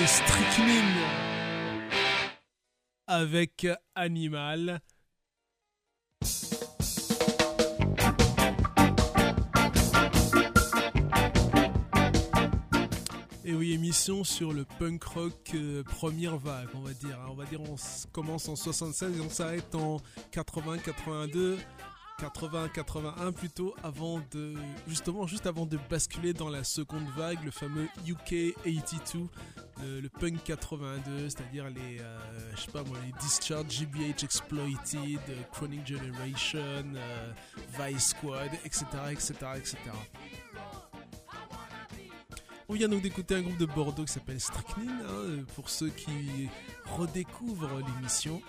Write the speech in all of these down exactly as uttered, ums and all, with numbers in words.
c'était Strychnine avec Animal. Et oui, émission sur le punk rock euh, première vague, on va dire. On va dire on commence en soixante-seize et on s'arrête en quatre-vingts quatre-vingt-deux quatre-vingts quatre-vingt-un plutôt, avant de justement juste avant de basculer dans la seconde vague, le fameux U K quatre-vingt-deux, euh, le punk quatre-vingt-deux, c'est-à-dire les euh, je sais pas moi, les Discharge, G B H, Exploited, euh, Chronic Generation, euh, Vice Squad, et cetera, et cetera, et cetera. On vient donc d'écouter un groupe de Bordeaux qui s'appelle Strychnine, hein, pour ceux qui redécouvrent l'émission.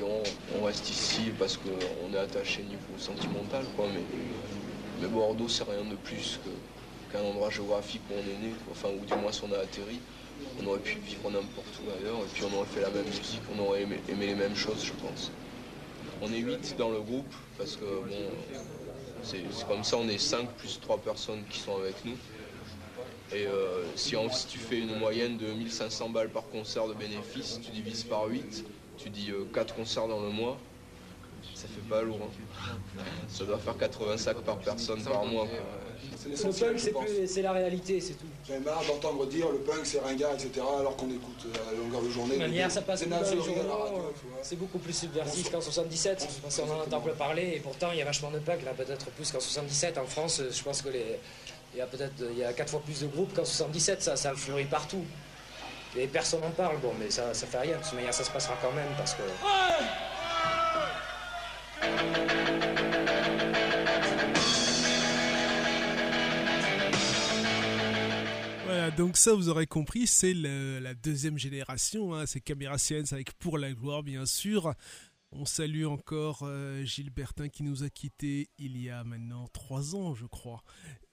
On, on reste ici parce qu'on est attaché niveau sentimental, quoi, mais, mais Bordeaux c'est rien de plus que... qu'un endroit géographique où on est né, enfin, ou du moins si on a atterri, on aurait pu vivre n'importe où ailleurs, et puis on aurait fait la même musique, on aurait aimé, aimé les mêmes choses, je pense. On est huit dans le groupe, parce que, bon, c'est, c'est comme ça, on est cinq plus trois personnes qui sont avec nous, et euh, si, on, si tu fais une moyenne de mille cinq cents balles par concert de bénéfices, tu divises par huit, tu dis euh, quatre concerts dans le mois, ça fait pas lourd, hein. Ça doit faire quatre-vingts sacs par personne par mois. Le punk, c'est, plus, c'est la réalité, c'est tout. J'ai marre d'entendre dire le punk c'est ringard, et cetera, alors qu'on écoute à la longueur de journée. De manière, ça passe pas le journaux, radio, c'est beaucoup plus subversif qu'en soixante-dix-sept. On en entend plus parler, et pourtant il y a vachement de punk, là, peut-être plus qu'en soixante-dix-sept. En France, je pense que les, il y a peut-être il y a quatre fois plus de groupes qu'en soixante-dix-sept. Ça, ça fleurit partout. Et personne n'en parle, bon, mais ça, ça fait rien. De toute manière, ça se passera quand même, parce que. Ouais Voilà, donc ça vous aurez compris, c'est le, la deuxième génération, hein, c'est Camera Science avec Pour la gloire bien sûr. On salue encore euh, Gilles Bertin qui nous a quittés il y a maintenant trois ans je crois.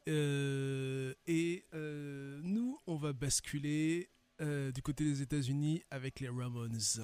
Euh, et euh, nous on va basculer euh, du côté des États-Unis avec les Ramones. Face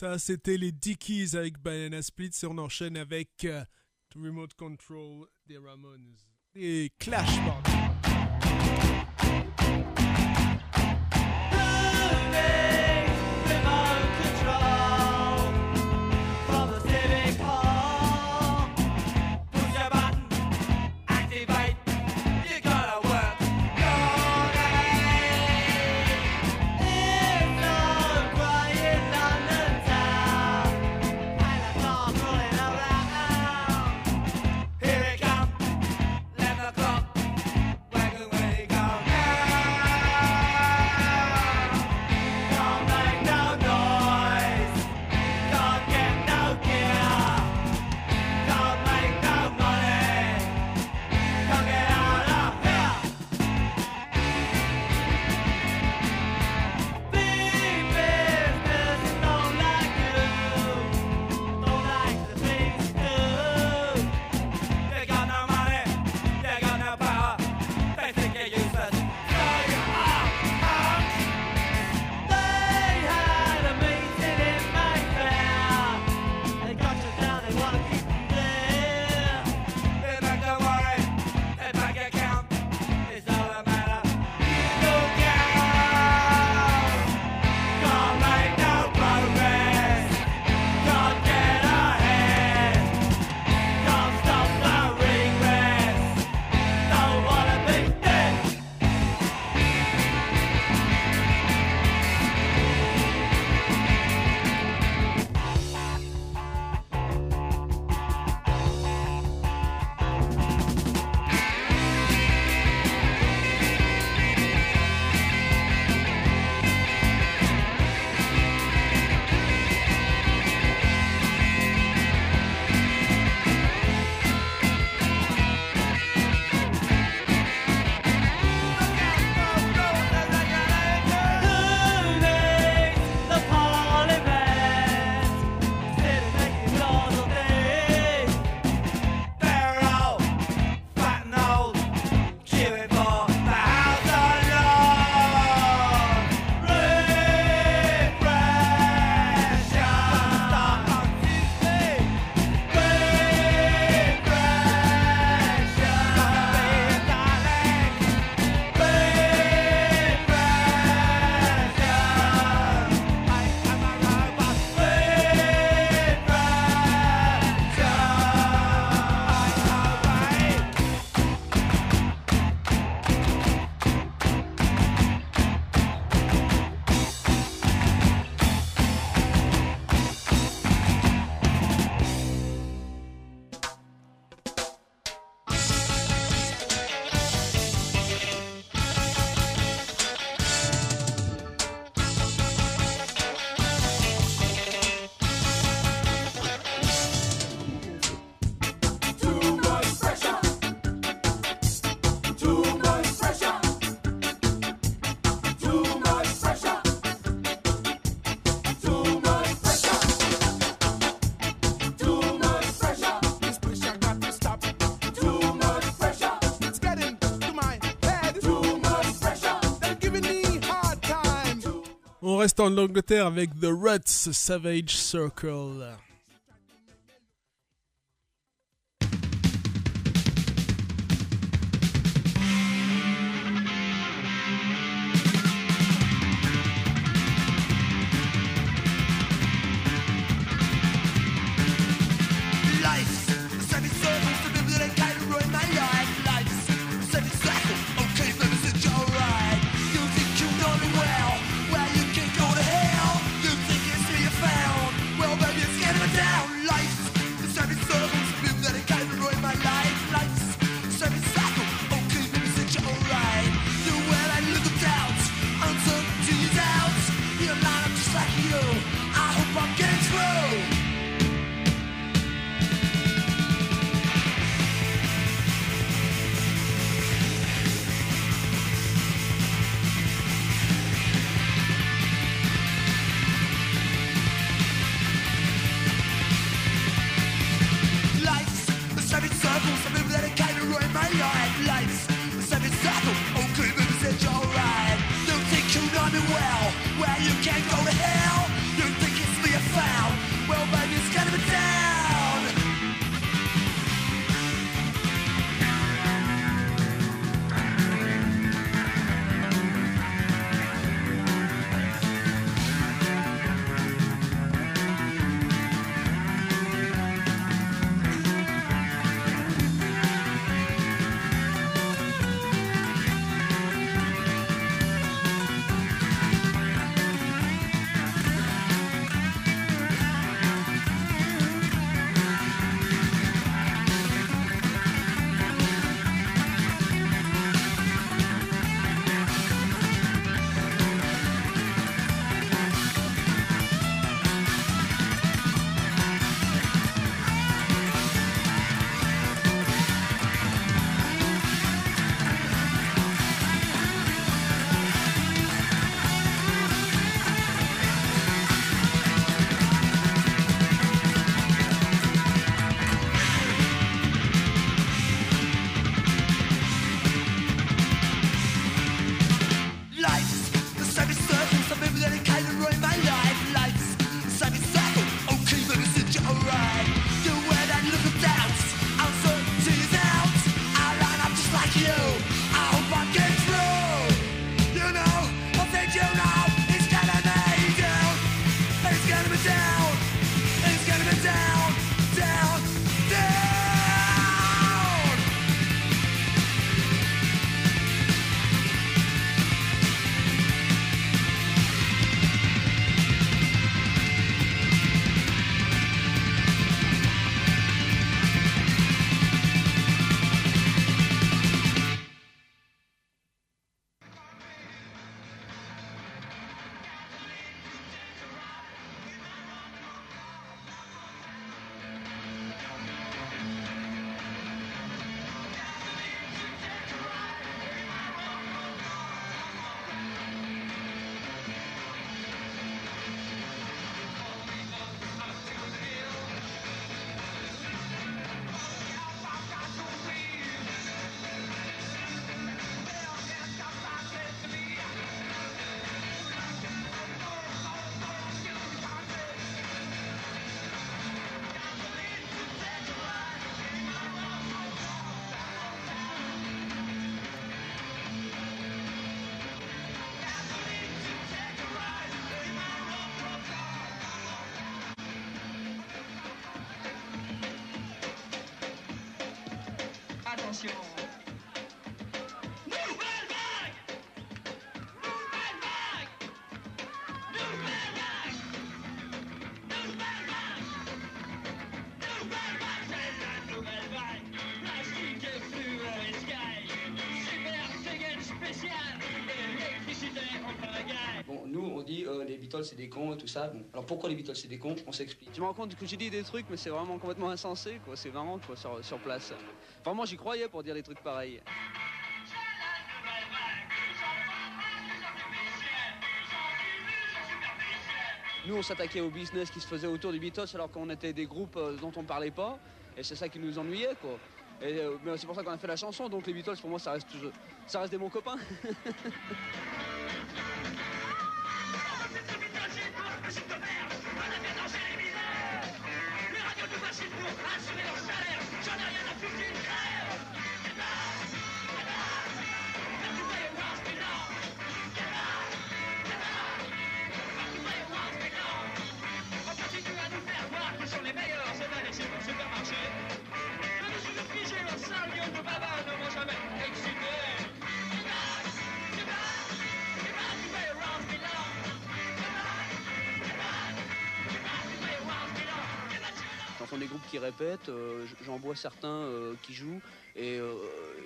Ça, c'était les Dickies avec Banana Splits et on enchaîne avec euh, Remote Control des Ramones et Clash. On reste en Angleterre avec The Ruts, Savage Circle. Well, you can't go to hell. You émission. Bon, nous on dit euh, les Beatles c'est des cons et tout ça. Bon, alors pourquoi les Beatles c'est des cons? On s'explique. Je me rends compte que j'ai dit des trucs, mais c'est vraiment complètement insensé, quoi. C'est marrant, quoi, sur, sur place. Enfin, moi j'y croyais pour dire des trucs pareils. Nous on s'attaquait au business qui se faisait autour des Beatles alors qu'on était des groupes dont on parlait pas, et c'est ça qui nous ennuyait, quoi. Et euh, c'est pour ça qu'on a fait la chanson, donc les Beatles pour moi ça reste, ça reste des bons copains. J'entends des groupes qui répètent, euh, j'en vois certains euh, qui jouent et, euh,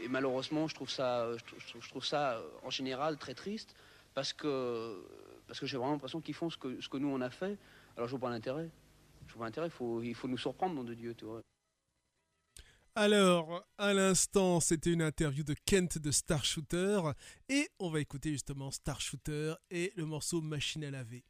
et malheureusement je trouve ça, je trouve, je trouve ça en général très triste parce que, parce que j'ai vraiment l'impression qu'ils font ce que, ce que nous on a fait, alors je vois pas l'intérêt. Je vois pas l'intérêt, faut, il faut nous surprendre, nom de Dieu, tu vois. Alors, à l'instant, c'était une interview de Kent de Starshooter et on va écouter justement Starshooter et le morceau Machine à laver.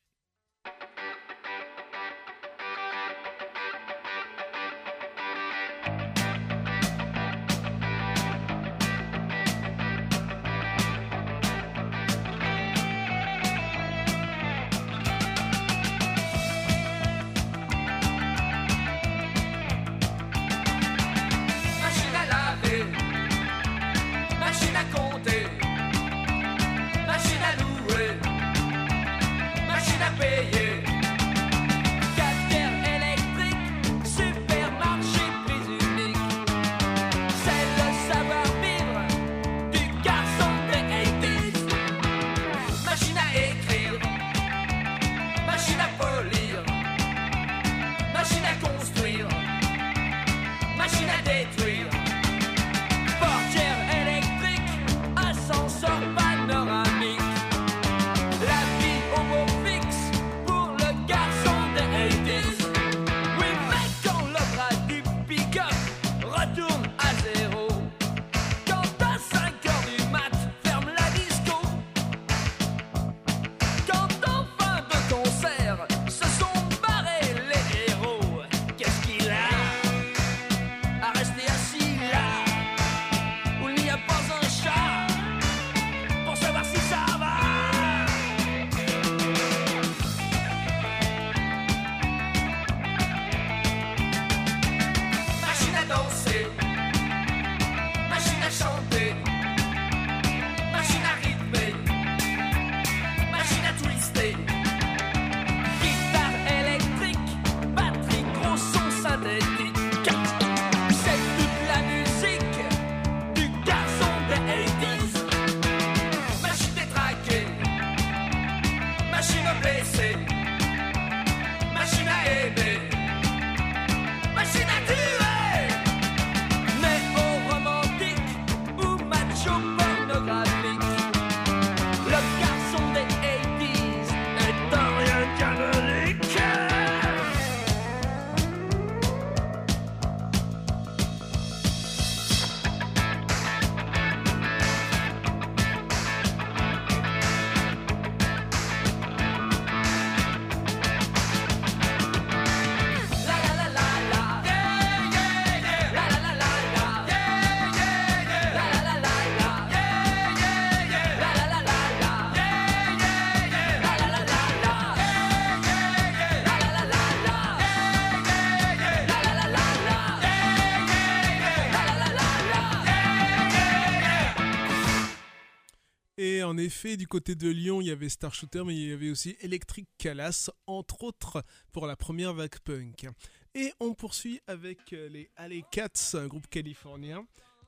En effet, du côté de Lyon, il y avait Starshooter, mais il y avait aussi Electric Callas, entre autres pour la première vague punk. Et on poursuit avec les Alley Cats, un groupe californien,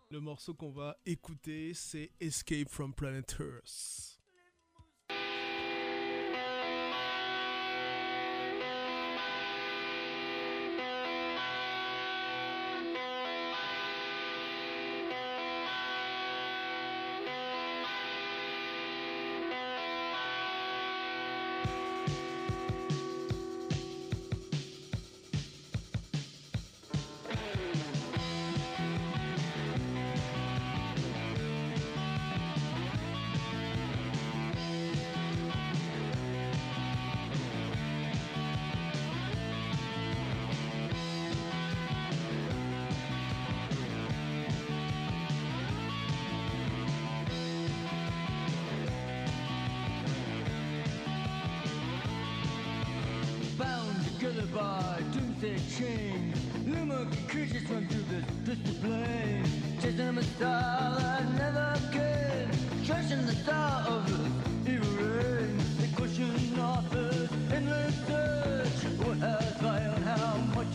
Le morceau qu'on va écouter, c'est Escape from Planet Earth.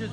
It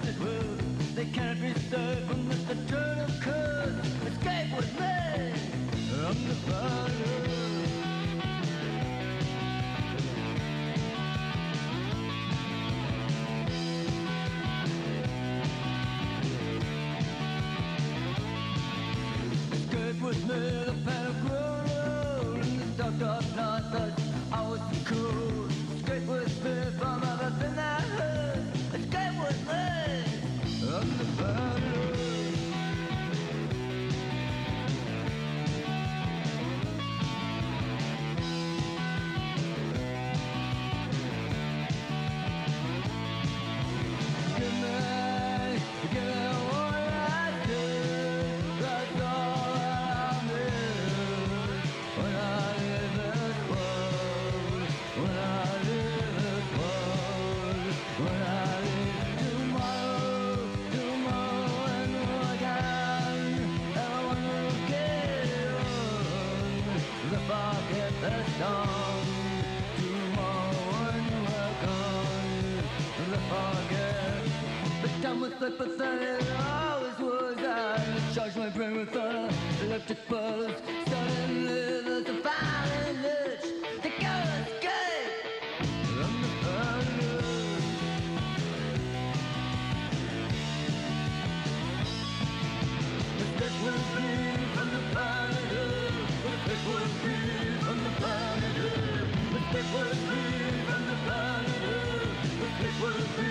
will be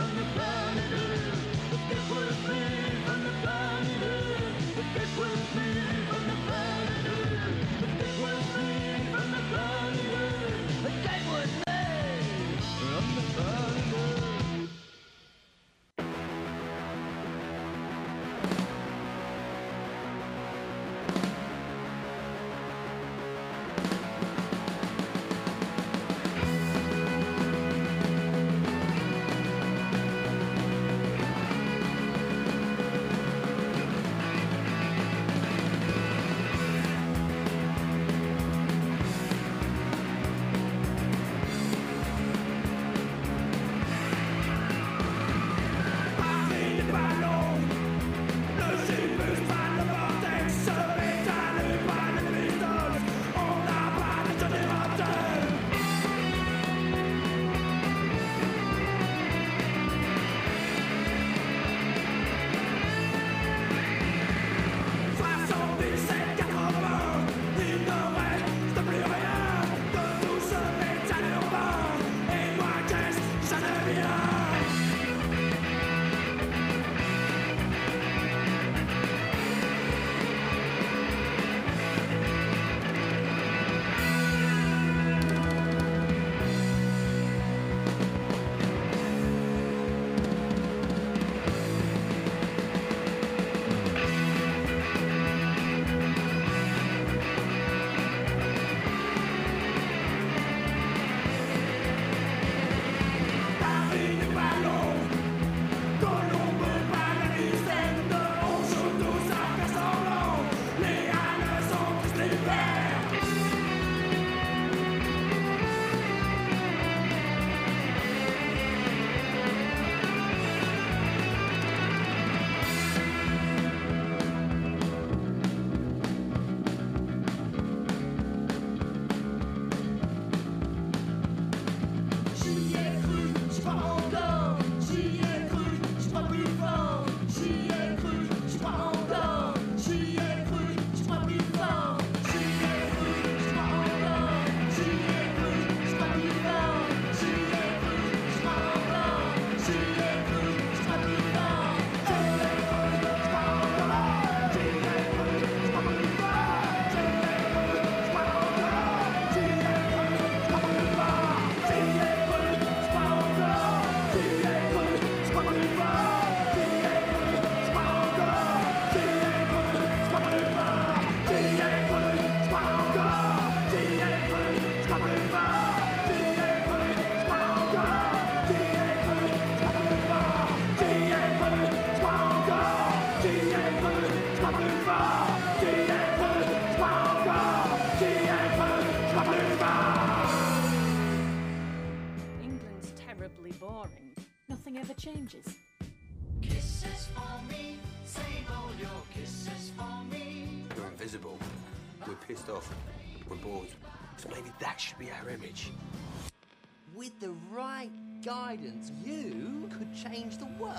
on the planet. very boring. Nothing ever changes. Kisses for me, save all your kisses for me. You're invisible. We're pissed off. We're bored. So maybe that should be our image. With the right guidance, you could change the world.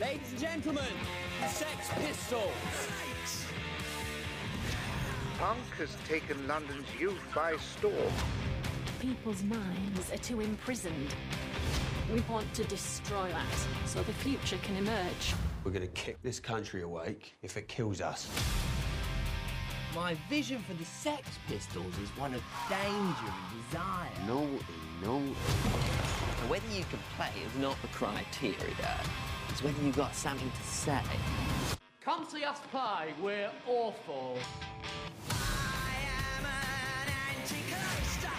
Ladies and gentlemen, the Sex Pistols. Punk has taken London's youth by storm. People's minds are too imprisoned. We want to destroy that so the future can emerge. We're going to kick this country awake if it kills us. My vision for the Sex Pistols is one of danger and desire. No, no. Whether you can play is not the criteria. It's whether you've got something to say. Come see us play, we're awful. I am an anti-coaster.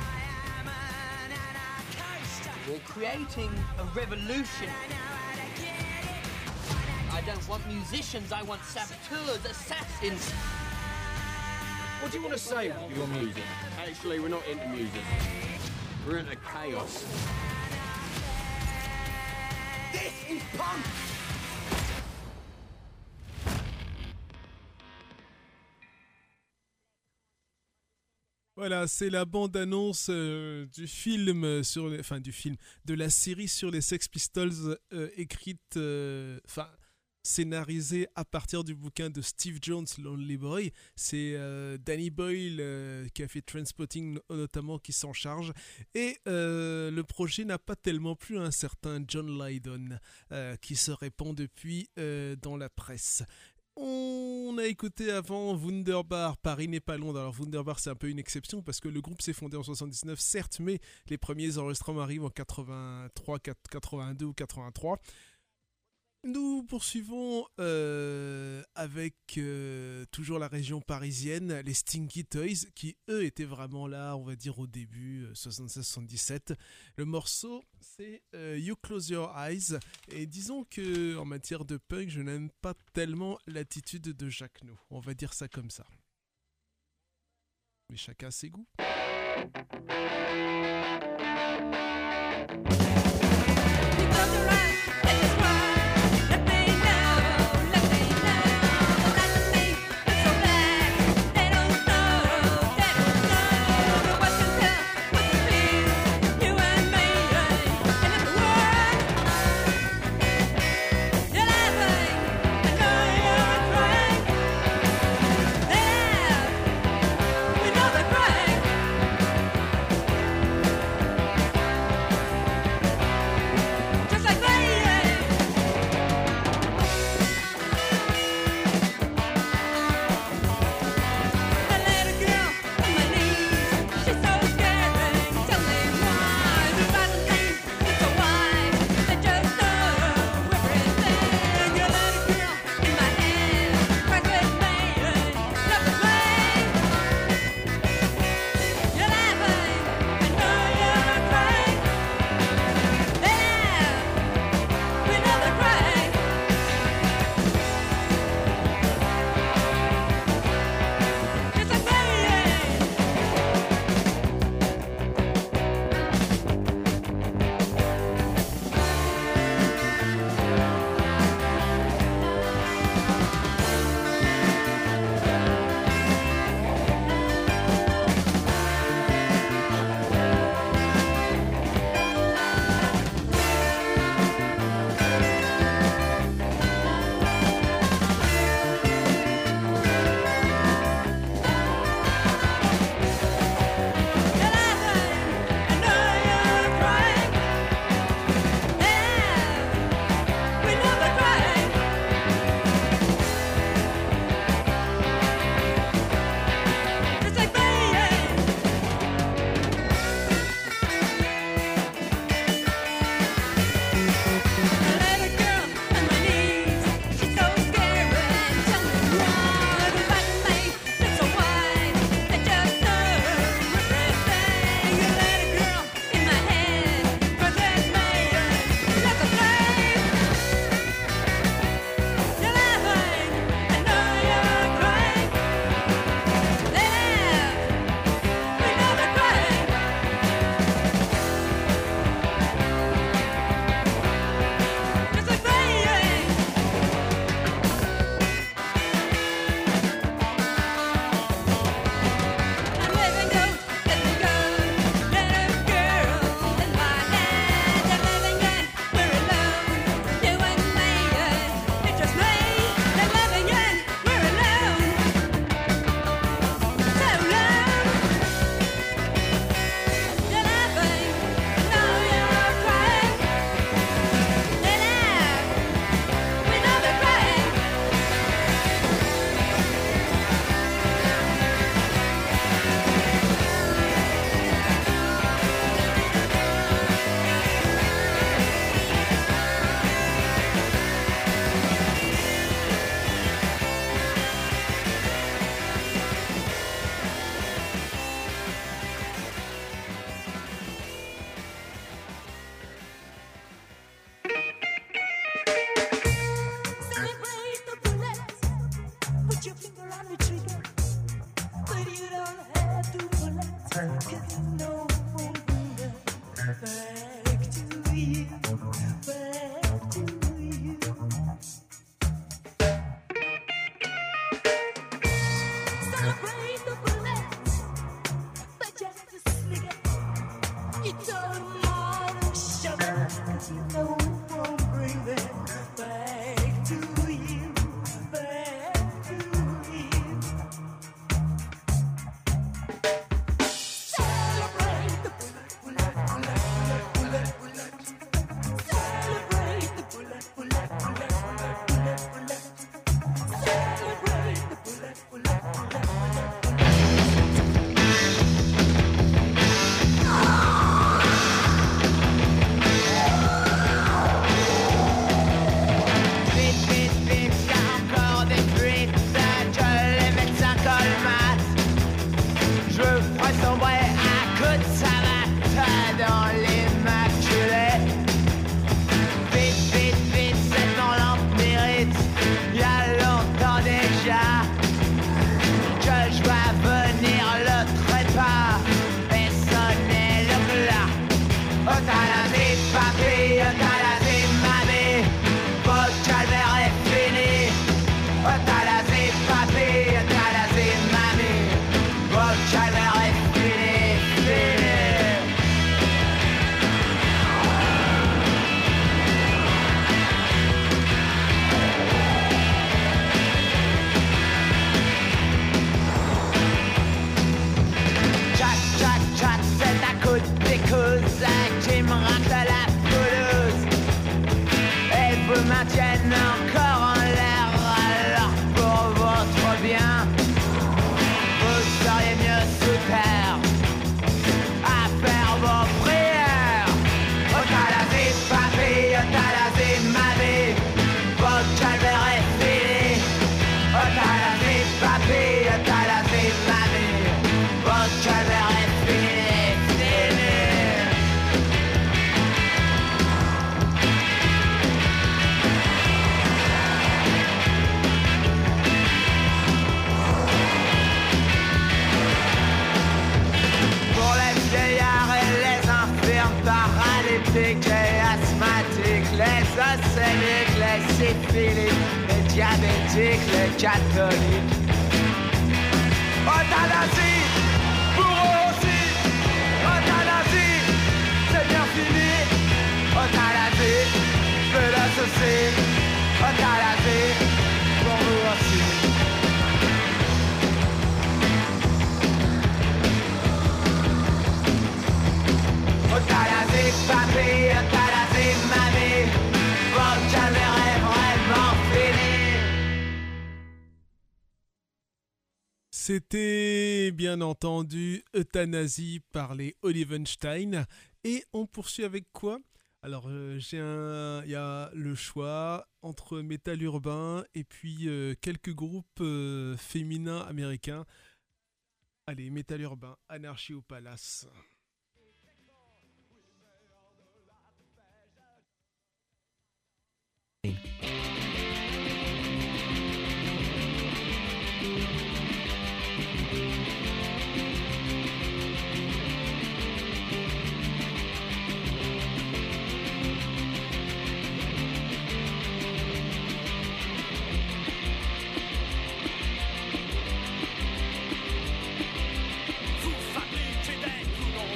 I am an anarchoaster. We're creating a revolution. I don't want musicians, I want saboteurs, assassins. What do you want to say with your music? Actually, we're not into music. We're into chaos. This is punk! Voilà, c'est la bande-annonce euh, du film sur, les, enfin du film de la série sur les Sex Pistols euh, écrite, euh, enfin scénarisée à partir du bouquin de Steve Jones, Lonely Boy. C'est euh, Danny Boyle euh, qui a fait Transporting notamment qui s'en charge. Et euh, le projet n'a pas tellement plu à un certain John Lydon euh, qui se répand depuis euh, dans la presse. On a écouté avant Wunderbar, Paris n'est pas Londres. Alors Wunderbar, c'est un peu une exception parce que le groupe s'est fondé en soixante-dix-neuf, certes, mais les premiers enregistrements arrivent en quatre-vingt-trois, quatre-vingt-deux ou quatre-vingt-trois. Nous poursuivons euh, avec euh, toujours la région parisienne, les Stinky Toys, qui eux étaient vraiment là, on va dire au début, euh, soixante-seize soixante-dix-sept. Le morceau, c'est euh, You Close Your Eyes. Et disons que en matière de punk, je n'aime pas tellement l'attitude de Jacques Noe. On va dire ça comme ça. Mais chacun ses goûts. C'était bien entendu Euthanasie par les Olivenstein. Et on poursuit avec quoi? Alors euh, j'ai un, il y a le choix entre Métal Urbain et puis euh, quelques groupes euh, féminins américains. Allez, Métal Urbain, Anarchie au Palace. Vous fabriquez des coups.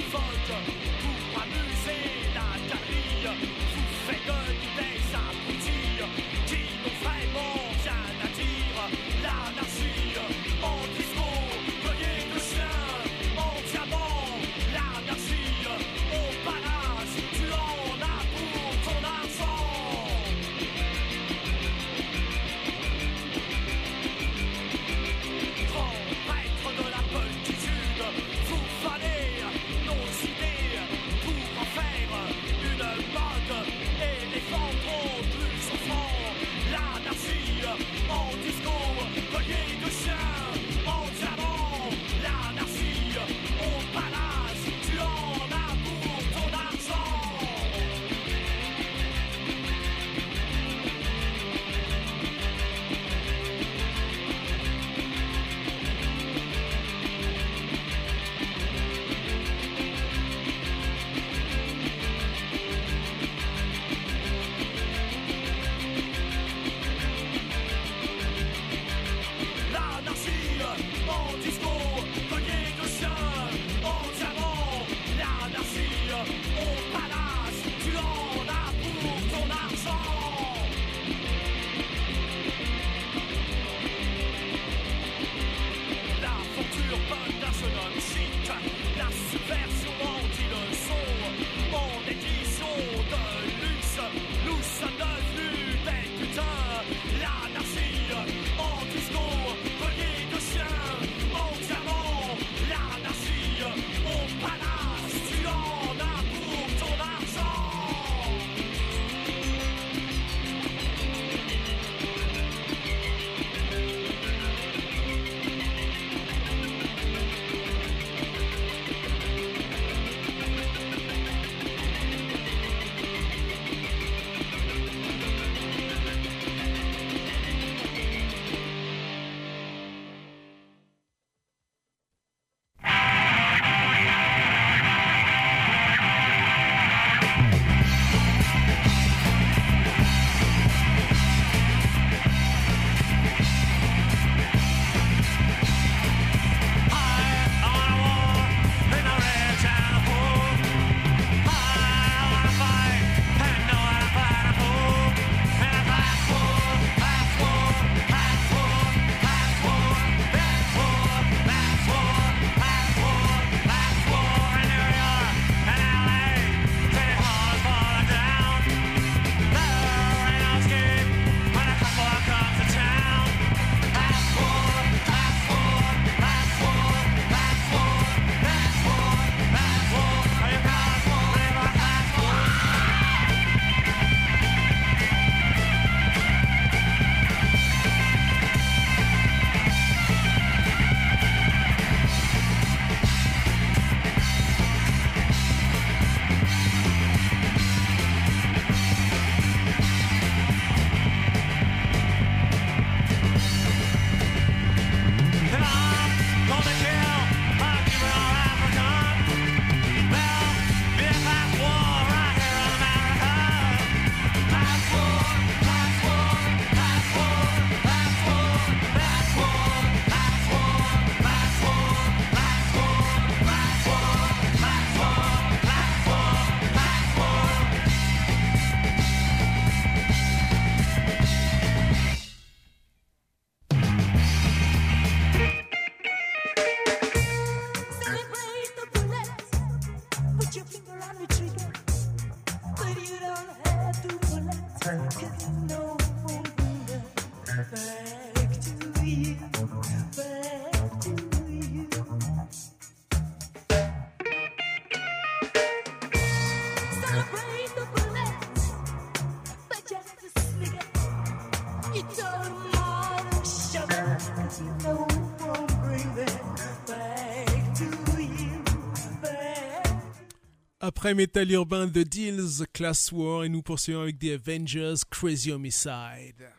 Après Métal Urbain, The Deals, Class War, et nous poursuivons avec The Avengers, Crazy Homicide.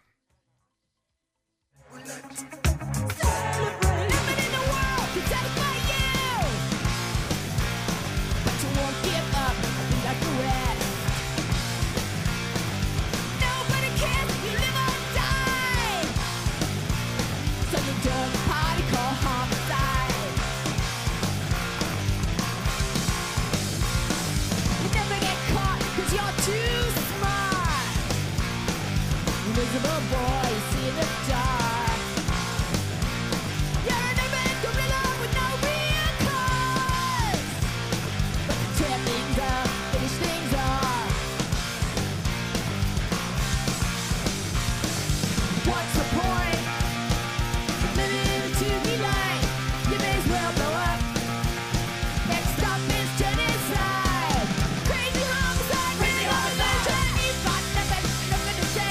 Invisible boys in the dark. You're an American villain with no real cause. But the tear things up, finish things off. What's the point of living to be like? You may as well blow up. Next stop is genocide. Crazy homicide, crazy homicide. Chinese got nothing, nothing to say.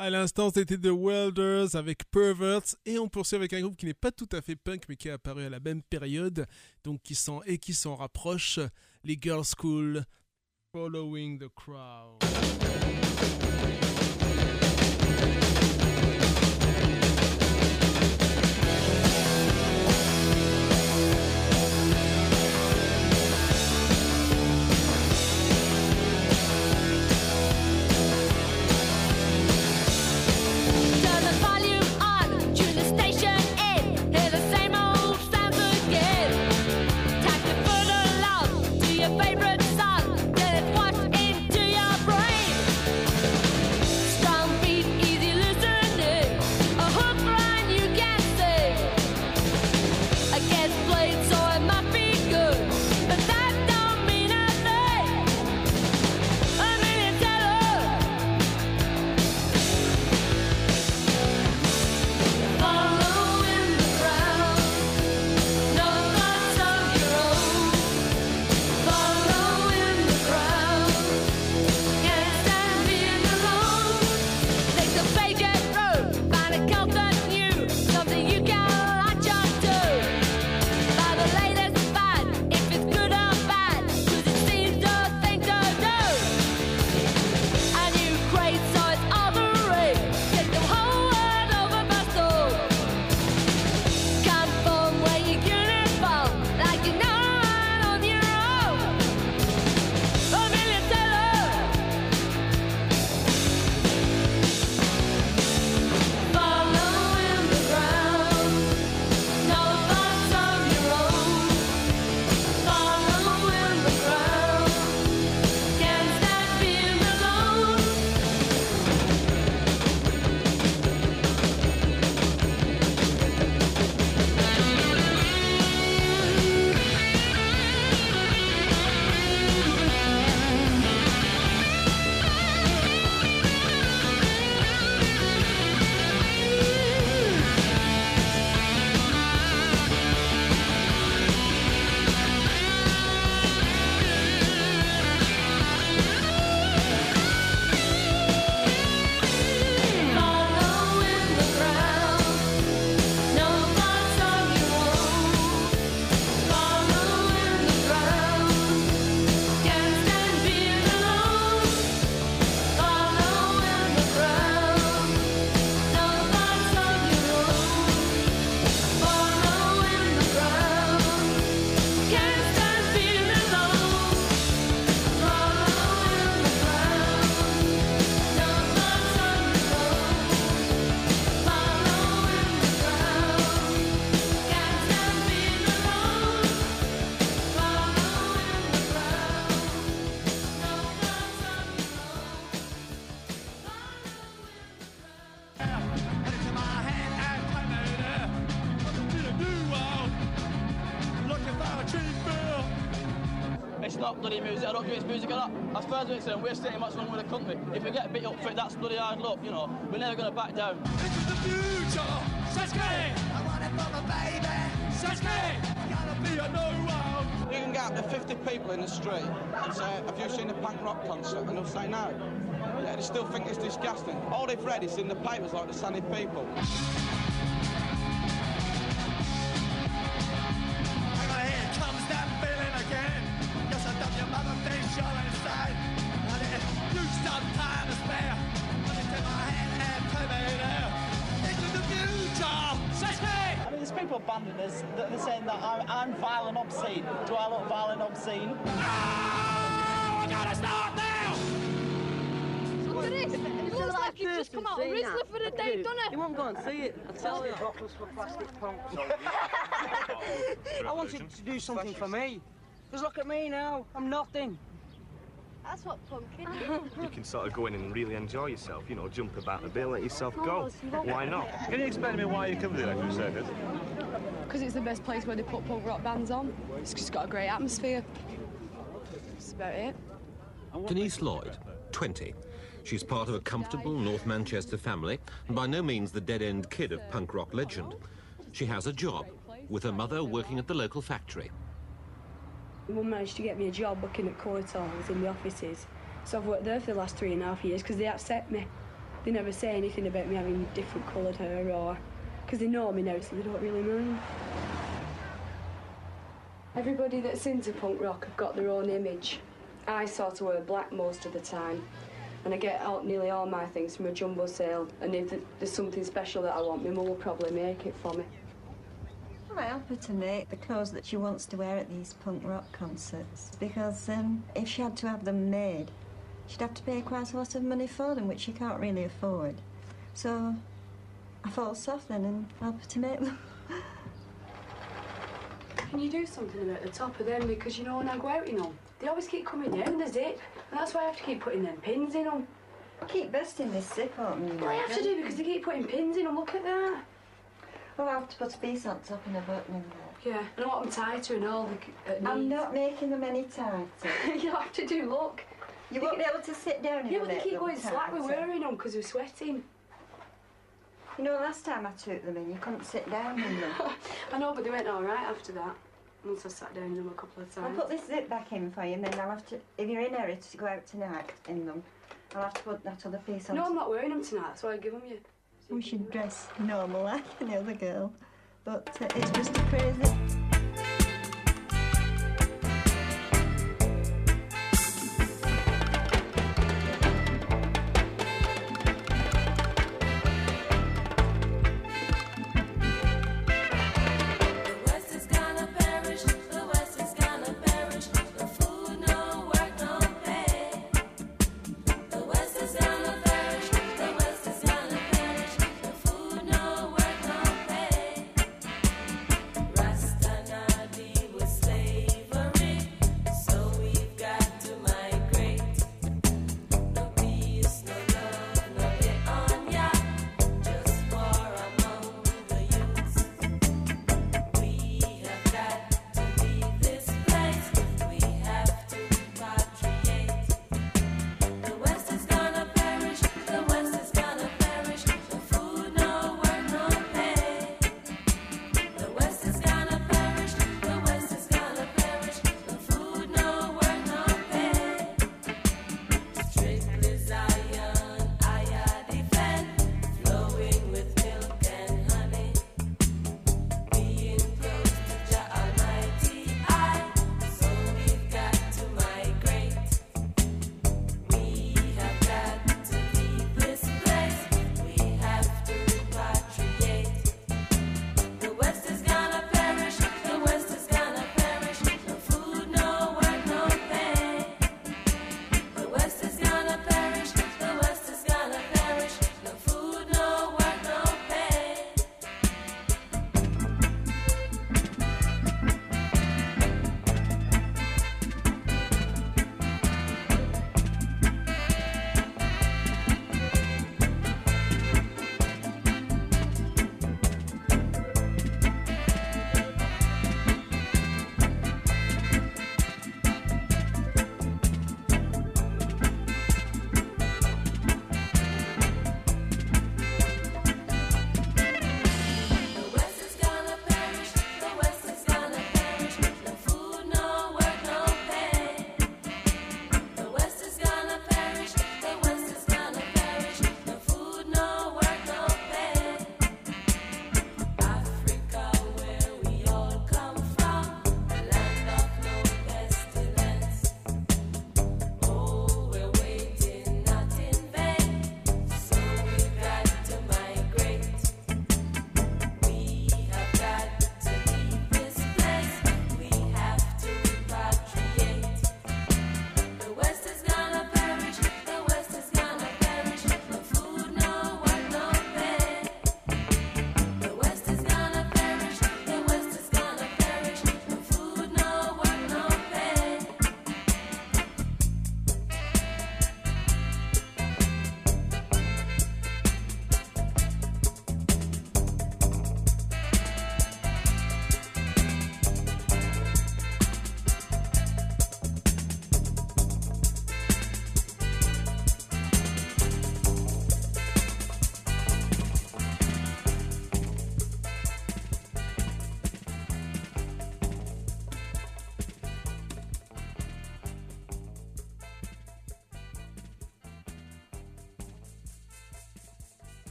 À l'instant, c'était The Welders avec Perverts, et on poursuit avec un groupe qui n'est pas tout à fait punk, mais qui est apparu à la même période, donc qui s'en et qui s'en rapproche, les Girlschool, Following the Crowd. Favorite song, get it washed into your brain. bloody music. I don't do this music or that. As far as we're concerned, we're staying much longer with the company. If we get beat up for it, that's bloody hard luck, you know. We're never going to back down. This is the future. Sasuke! I want it for my baby. Sasuke! Gotta be a no-one. You can get up to fifty people in the street and say, have you seen the punk rock concert? And they'll say no. Yeah, they still think it's disgusting. All they've read is in the papers like the Sunny People. Hang on, here comes that feeling again. Yes, I've done your mother thing, sure inside. And it used some time to spare. Put it in my hand and put me there. Into the future, says me! I mean, there's people banding us that they're saying that I'm, I'm violent obscene. Do I look violent obscene? No! I gotta stop now! Look at this! It looks like you've just come out of Rizzler for a day, doesn't it? You won't go and see it. I tell you. Bottles for plastic punk. I wanted to do something for me. Because look at me now. I'm nothing. That's what punk is. You can sort of go in and really enjoy yourself, you know, jump about the bill, let yourself go. Why not? Can you explain to me why you come to the Electric Circus? Because it's the best place where they put punk rock bands on. It's just got a great atmosphere. That's about it. Denise Lloyd, twenty. She's part of a comfortable North Manchester family and by no means the dead-end kid of punk rock legend. She has a job, with her mother working at the local factory. Mum managed to get me a job working at Courtaulds in the offices, so I've worked there for the last three and a half years because they accept me. They never say anything about me having different coloured hair or... because they know me now, so they don't really mind. Everybody that's into punk rock have got their own image. I sort of wear black most of the time, and I get out nearly all my things from a jumbo sale, and if there's something special that I want, my mum will probably make it for me. I help her to make the clothes that she wants to wear at these punk rock concerts because um, if she had to have them made, she'd have to pay quite a lot of money for them, which she can't really afford. So I fall soft then and help her to make them. Can you do something about the top of them? Because, you know, when I go out in them, they always keep coming down the zip, and that's why I have to keep putting them pins in them. I keep busting this zip open. Well, I have to do because they keep putting pins in them. Look at that. Well, I have to put a piece on top and a button in there. Yeah, and I want them tighter and all the... Uh, I'm not making them any tighter. You'll have to do, look. You they won't get... be able to sit down in yeah, them. Yeah, but they keep going slack. We're wearing them because we're sweating. You know, last time I took them in, you couldn't sit down in them. I know, but they went all right after that. Once I sat down in them a couple of times. I'll put this zip back in for you, and then I'll have to... If you're in a hurry to go out tonight in them, I'll have to put that other piece on. No, I'm not wearing them tonight. That's why I give them you. We should dress normal like any other girl, but uh, it's just a crazy.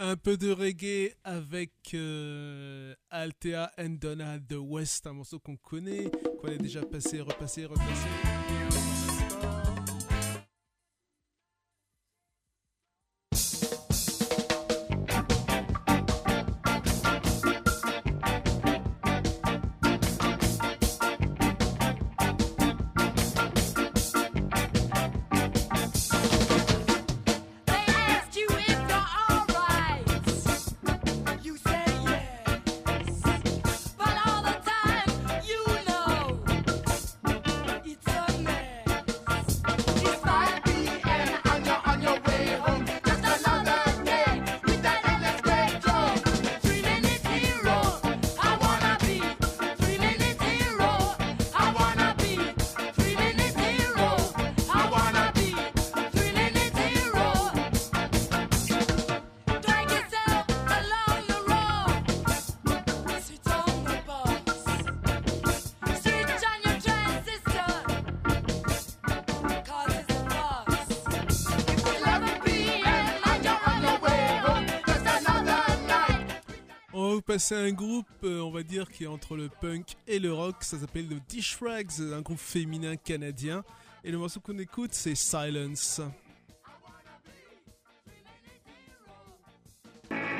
Un peu de reggae avec euh, Althea and Donna de West, un morceau qu'on connaît, qu'on a déjà passé, repassé, repassé. C'est un groupe, on va dire, qui est entre le punk et le rock. Ça s'appelle le Discharge, un groupe féminin canadien. Et le morceau qu'on écoute, c'est Silence. There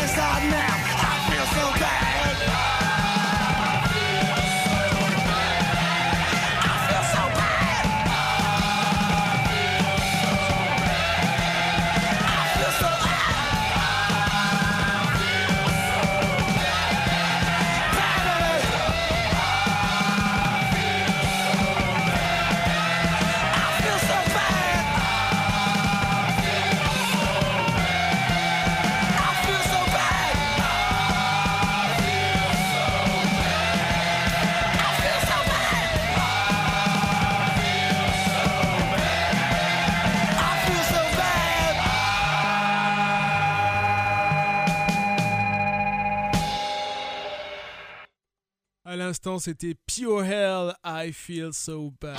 this out now. I feel so bad. I feel so bad. I feel so bad. I feel so L'instant, c'était Pure Hell, I Feel So Bad.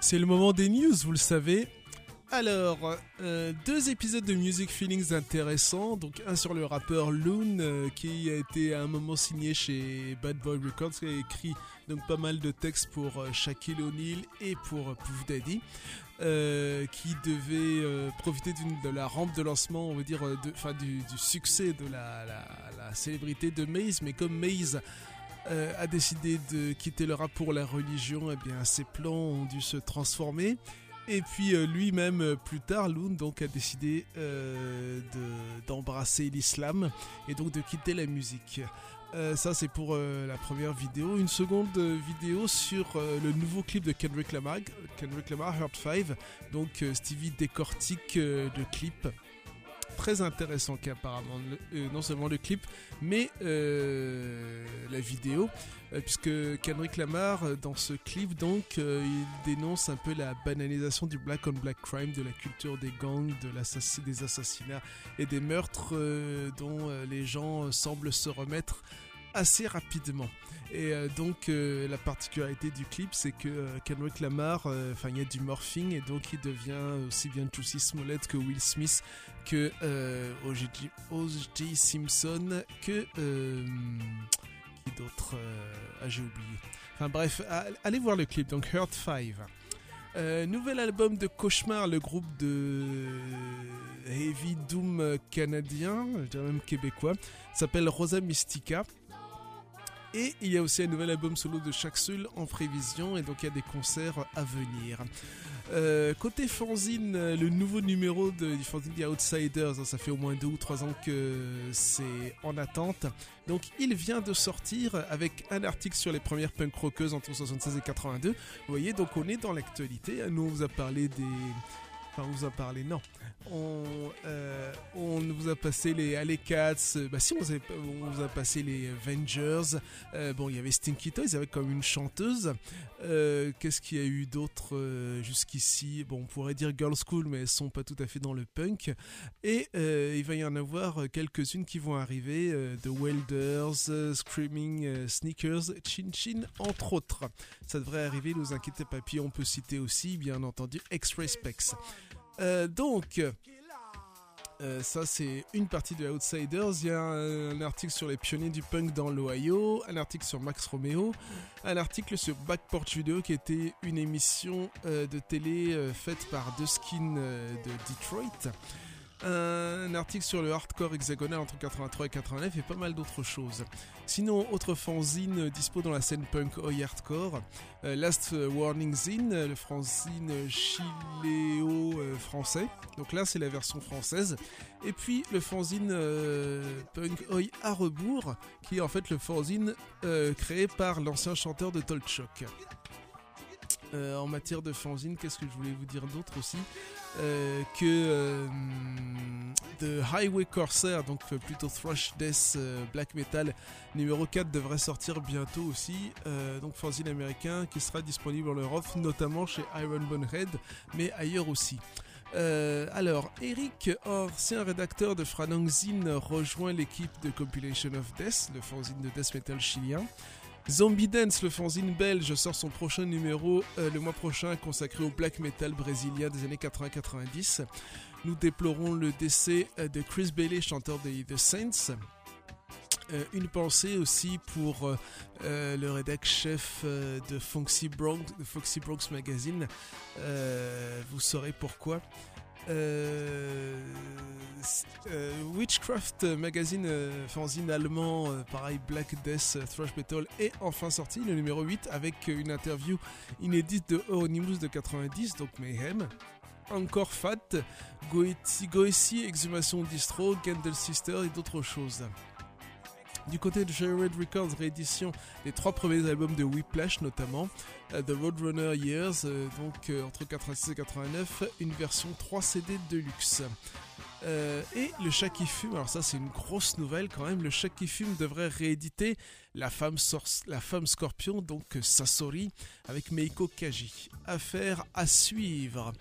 C'est le moment des news, vous le savez. Alors, euh, deux épisodes de Music Feelings intéressants. Donc, un sur le rappeur Loon, euh, qui a été à un moment signé chez Bad Boy Records, qui a écrit donc pas mal de textes pour euh, Shaquille O'Neal et pour euh, Puff Daddy, euh, qui devait euh, profiter d'une, de la rampe de lancement, on va dire, euh, de, enfin, du, du succès de la, la, la célébrité de Maze. Mais comme Maze Euh, a décidé de quitter le rap pour la religion, et eh bien ses plans ont dû se transformer. Et puis euh, lui-même, euh, plus tard, Loon donc, a décidé euh, de, d'embrasser l'islam et donc de quitter la musique. Euh, ça, c'est pour euh, la première vidéo. Une seconde vidéo sur euh, le nouveau clip de Kendrick Lamar, Kendrick Lamar, Hurt Five. Donc euh, Stevie décortique euh, le clip. Très intéressant qu'apparemment le, euh, non seulement le clip mais euh, la vidéo euh, puisque Kendrick Lamar euh, dans ce clip donc euh, il dénonce un peu la banalisation du black on black crime, de la culture des gangs, de l'assassin, des assassinats et des meurtres euh, dont euh, les gens euh, semblent se remettre assez rapidement. Et euh, donc euh, la particularité du clip, c'est que euh, Kendrick Lamar, enfin euh, il y a du morphing et donc il devient aussi bien Jussie Smollett que Will Smith, que euh, O J Simpson, que euh, qui d'autres euh, ah j'ai oublié. Enfin bref, allez voir le clip, donc Hurt Five. Euh, nouvel album de Cauchemar, le groupe de Heavy Doom canadien, je dirais même québécois, s'appelle Rosa Mystica. Et il y a aussi un nouvel album solo de Shaq Sul en prévision, et donc il y a des concerts à venir. Euh, côté fanzine, le nouveau numéro de, du fanzine The Outsiders, hein, ça fait au moins deux ou trois ans que c'est en attente. Donc il vient de sortir avec un article sur les premières punk rockeuses entre soixante-seize et quatre-vingt-deux. Vous voyez, donc on est dans l'actualité. Nous on vous a parlé des... Enfin, on vous a parlé, non. On, euh, on vous a passé les Alley Cats. Euh, bah si, on vous a, on vous a passé les Avengers. Euh, bon, il y avait Stinky Toys avec comme une chanteuse. Euh, qu'est-ce qu'il y a eu d'autre euh, jusqu'ici ? Bon, on pourrait dire Girlschool, mais elles sont pas tout à fait dans le punk. Et euh, il va y en avoir quelques-unes qui vont arriver. Euh, The Welders, euh, Screaming euh, Sneakers, Chin Chin, entre autres. Ça devrait arriver, ne vous inquiétez pas. Puis on peut citer aussi, bien entendu, X-Ray Specs. Euh, donc, euh, ça c'est une partie de Outsiders. Il y a un, un article sur les pionniers du punk dans l'Ohio, un article sur Max Romeo, un article sur Back Porch Video qui était une émission euh, de télé euh, faite par Deux Skins euh, de Detroit. un article sur le hardcore hexagonal entre quatre-vingt-trois et quatre-vingt-neuf et pas mal d'autres choses. Sinon, autre fanzine dispo dans la scène punk oi hardcore, euh, Last Warning Zine, le fanzine chiléo-français. Donc là, c'est la version française. Et puis, le fanzine euh, punk oi à rebours, qui est en fait le fanzine euh, créé par l'ancien chanteur de Tolchok. Euh, en matière de fanzine, qu'est-ce que je voulais vous dire d'autre aussi euh, que euh, The Highway Corsair, donc plutôt Thrash Death euh, Black Metal numéro quatre devrait sortir bientôt aussi, euh, donc fanzine américain qui sera disponible en Europe, notamment chez Iron Bonehead, mais ailleurs aussi. Euh, alors, Eric, ancien rédacteur de Franangzine, rejoint l'équipe de Compilation of Death, le fanzine de death metal chilien. Zombie Dance, le fanzine belge, sort son prochain numéro euh, le mois prochain, consacré au black metal brésilien des années quatre-vingts quatre-vingt-dix. Nous déplorons le décès euh, de Chris Bailey, chanteur des The Saints. Euh, une pensée aussi pour euh, euh, le rédac-chef euh, de Foxy Bronx, de Foxy Bronx Magazine. Euh, vous saurez pourquoi. Euh, euh, Witchcraft magazine euh, fanzine allemand, euh, pareil Black Death euh, Thrash Metal est enfin sorti, le numéro huit, avec euh, une interview inédite de Euronymous de quatre-vingt-dix, donc Mayhem. Encore Fat, Goethe, Exhumation Distro, Candle Sister et d'autres choses. Du côté de Jared Records, réédition des trois premiers albums de Whiplash, notamment uh, The Roadrunner Years, euh, donc euh, entre quatre-vingt-six et quatre-vingt-neuf, une version trois CD de luxe. Euh, et Le Chat qui fume, alors ça c'est une grosse nouvelle quand même, Le Chat qui fume devrait rééditer La Femme, Sorce- La Femme Scorpion, donc euh, Sasori, avec Meiko Kaji. Affaire à suivre.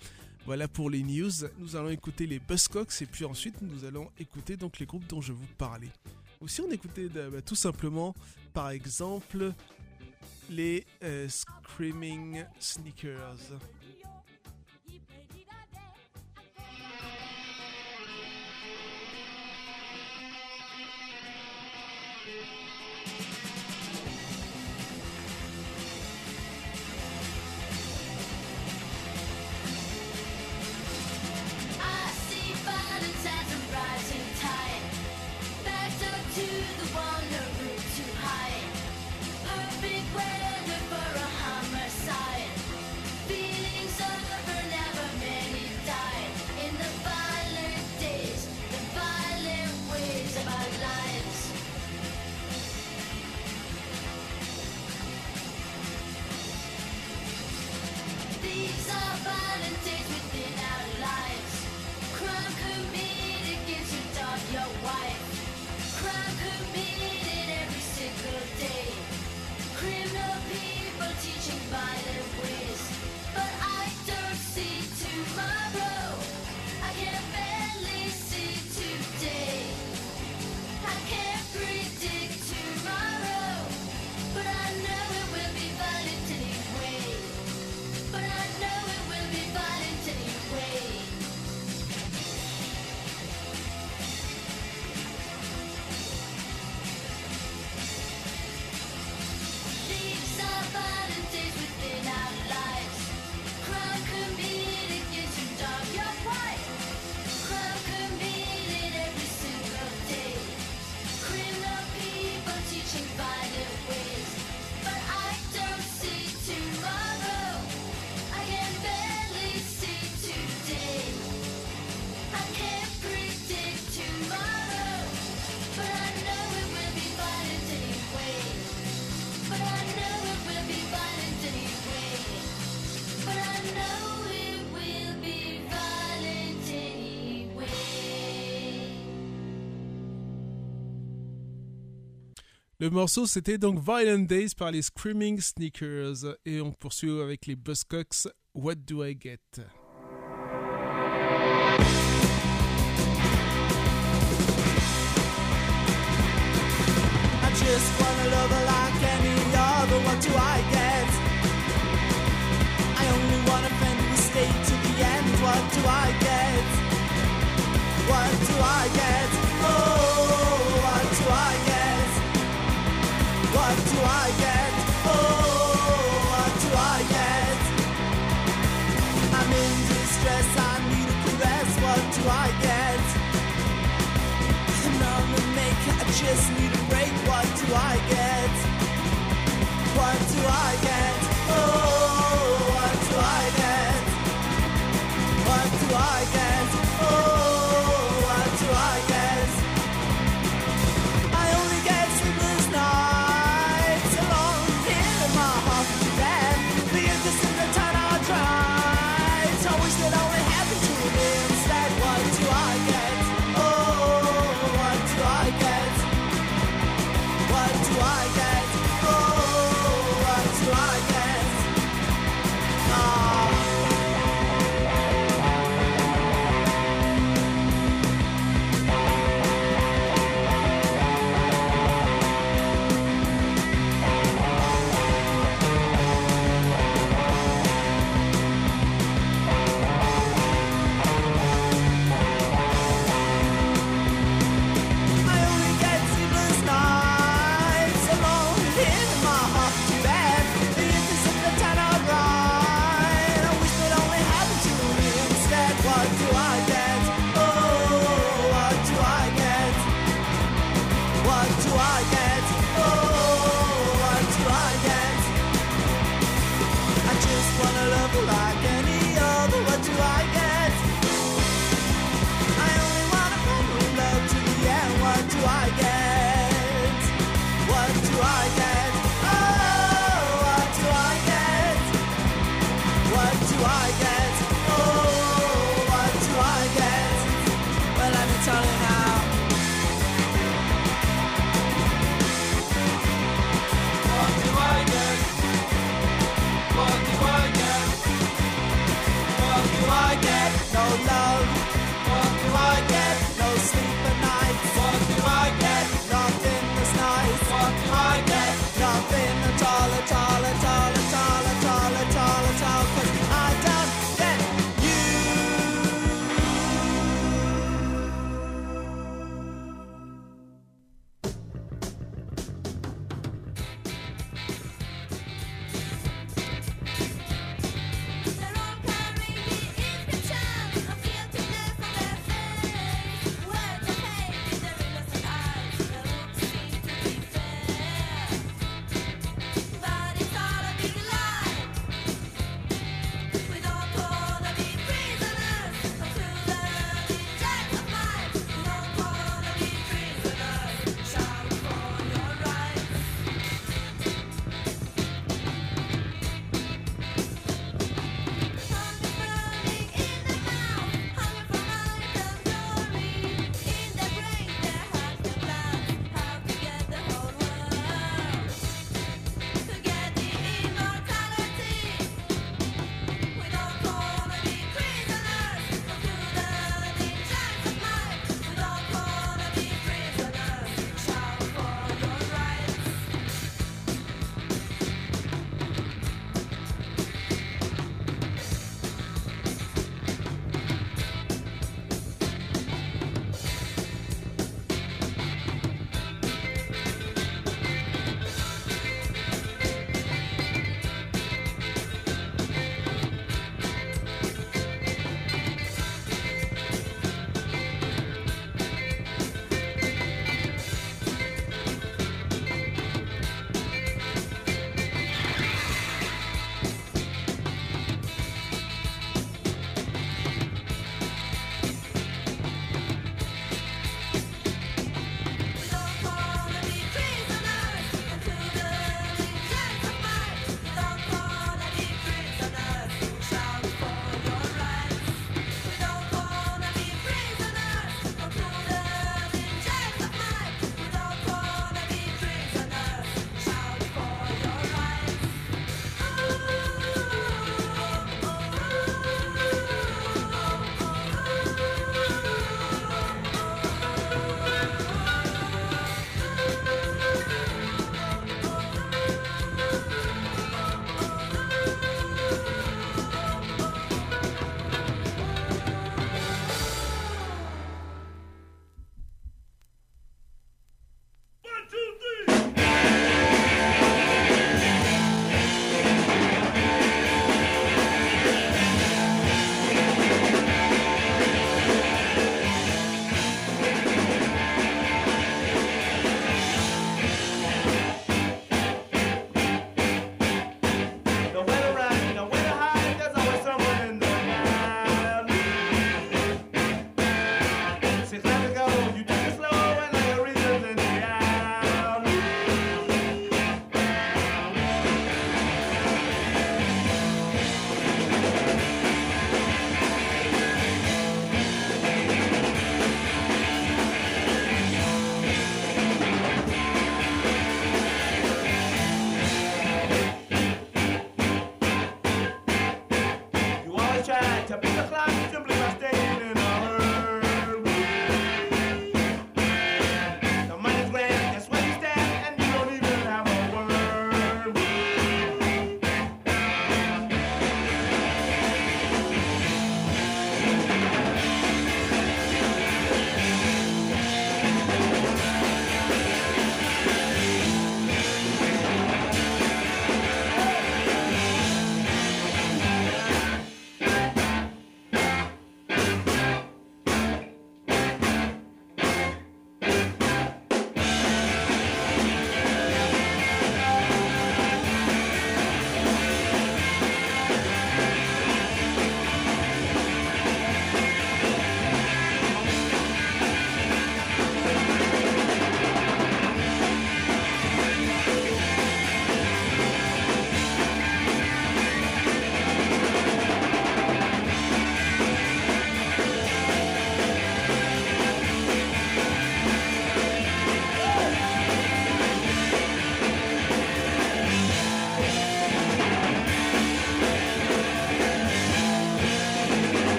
Voilà pour les news, nous allons écouter les Buzzcocks et puis ensuite nous allons écouter donc les groupes dont je vous parlais. Ou si on écoutait bah, tout simplement, par exemple, les euh, Screaming Sneakers. Le morceau, c'était donc Violent Days par les Screaming Sneakers. Et on poursuit avec les Buzzcocks, What Do I Get? I just want a lover like any other, what do I get? I only want a friend who stayed to the end, what do I get? What do I get? Oh, what do I get? What do I get? Oh, what do I get? I'm in distress, I need a caress. What do I get? just need a break. What do I get? What do I get? Oh, what do I get? What do I get? Oh, what do I get? I only get sleepless nights along here in my heart. Then the interest in the town I tried. I wish that only happened to me instead. What do I get?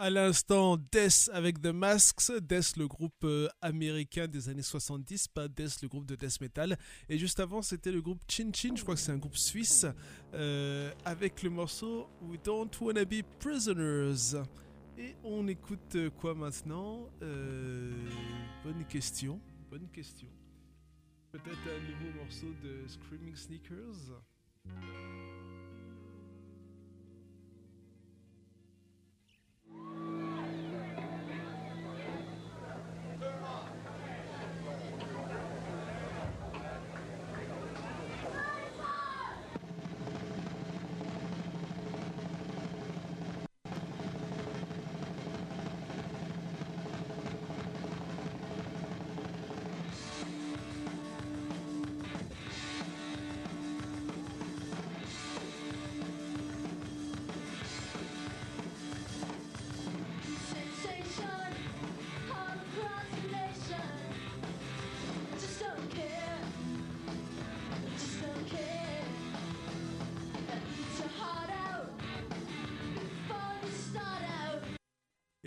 À l'instant, Death avec The Masks, Death le groupe américain des années soixante-dix, pas Death le groupe de death metal. Et juste avant, c'était le groupe Chin Chin, je crois que c'est un groupe suisse, euh, avec le morceau We Don't Wanna Be Prisoners. Et on écoute quoi maintenant euh, Bonne question, bonne question. Peut-être un nouveau morceau de Screaming Sneakers.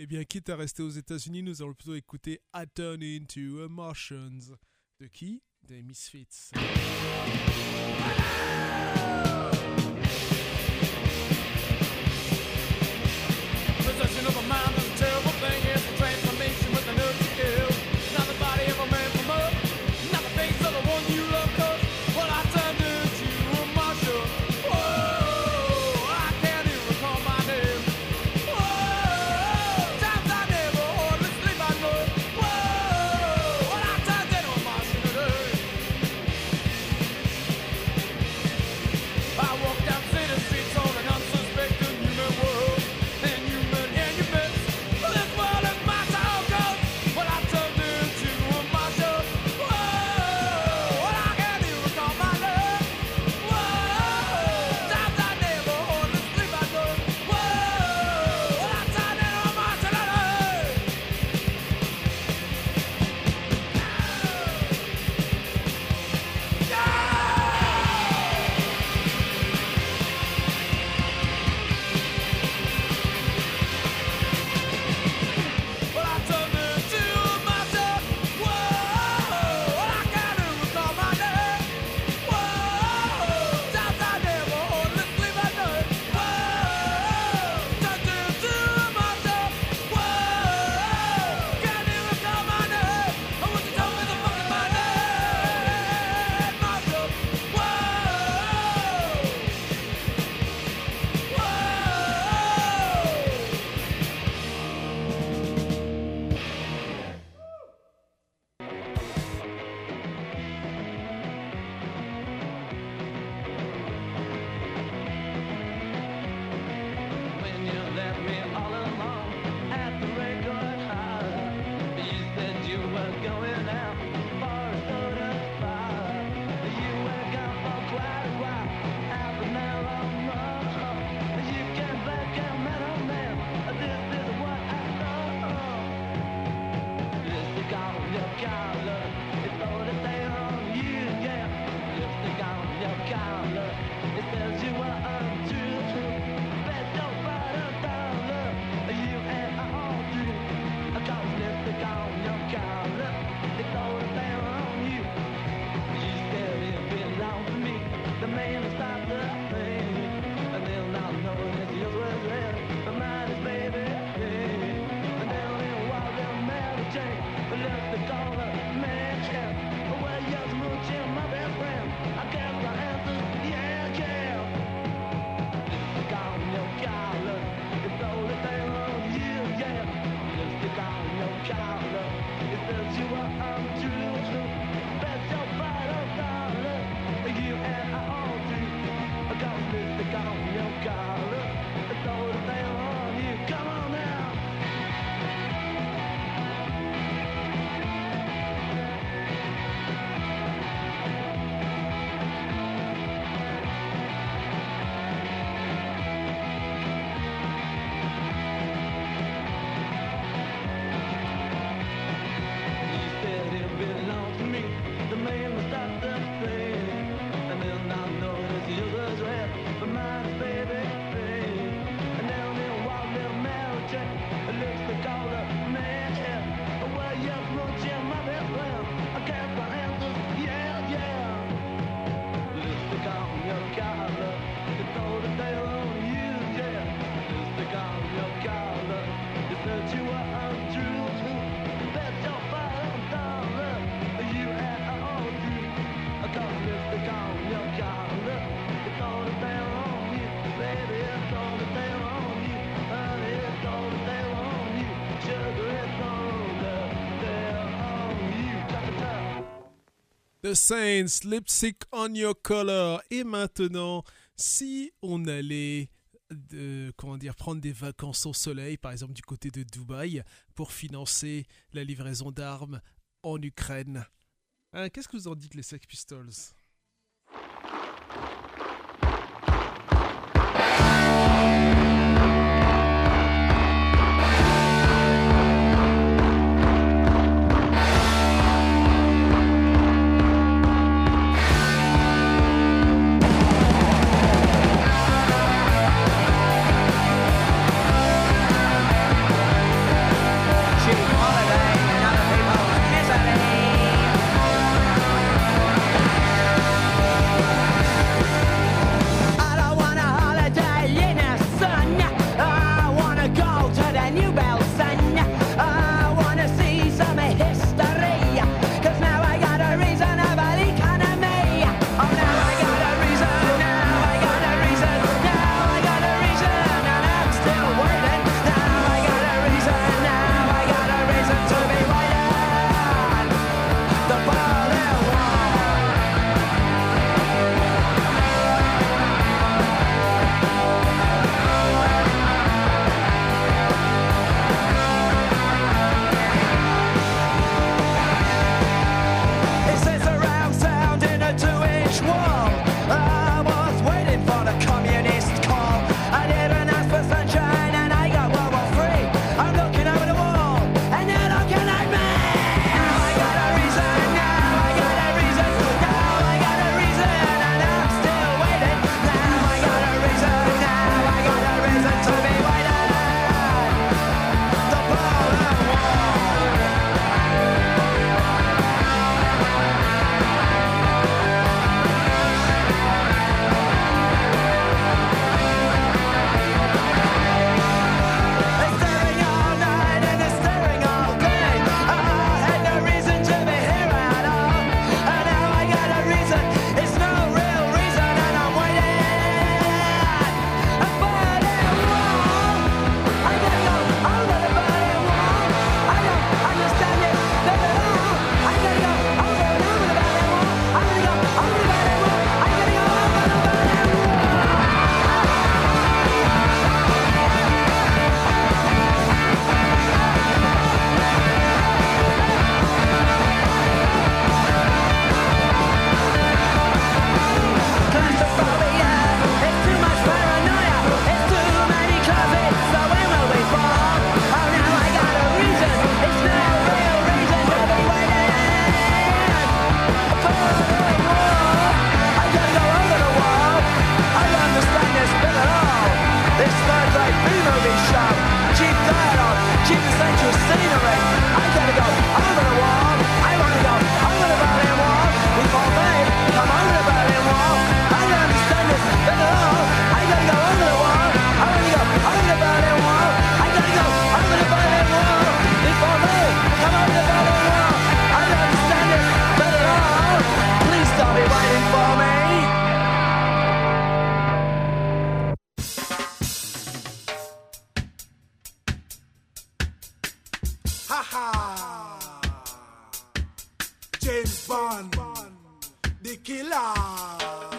Eh bien, quitte à rester aux États-Unis, nous allons plutôt écouter I Turn Into a Martians. De qui ? Des Misfits. Ah! The Saints, Lipstick on Your Collar. Et maintenant, si on allait de, comment dire, prendre des vacances au soleil, par exemple du côté de Dubaï, pour financer la livraison d'armes en Ukraine, hein, qu'est-ce que vous en dites, les Sex Pistols ? James Bond, the killer.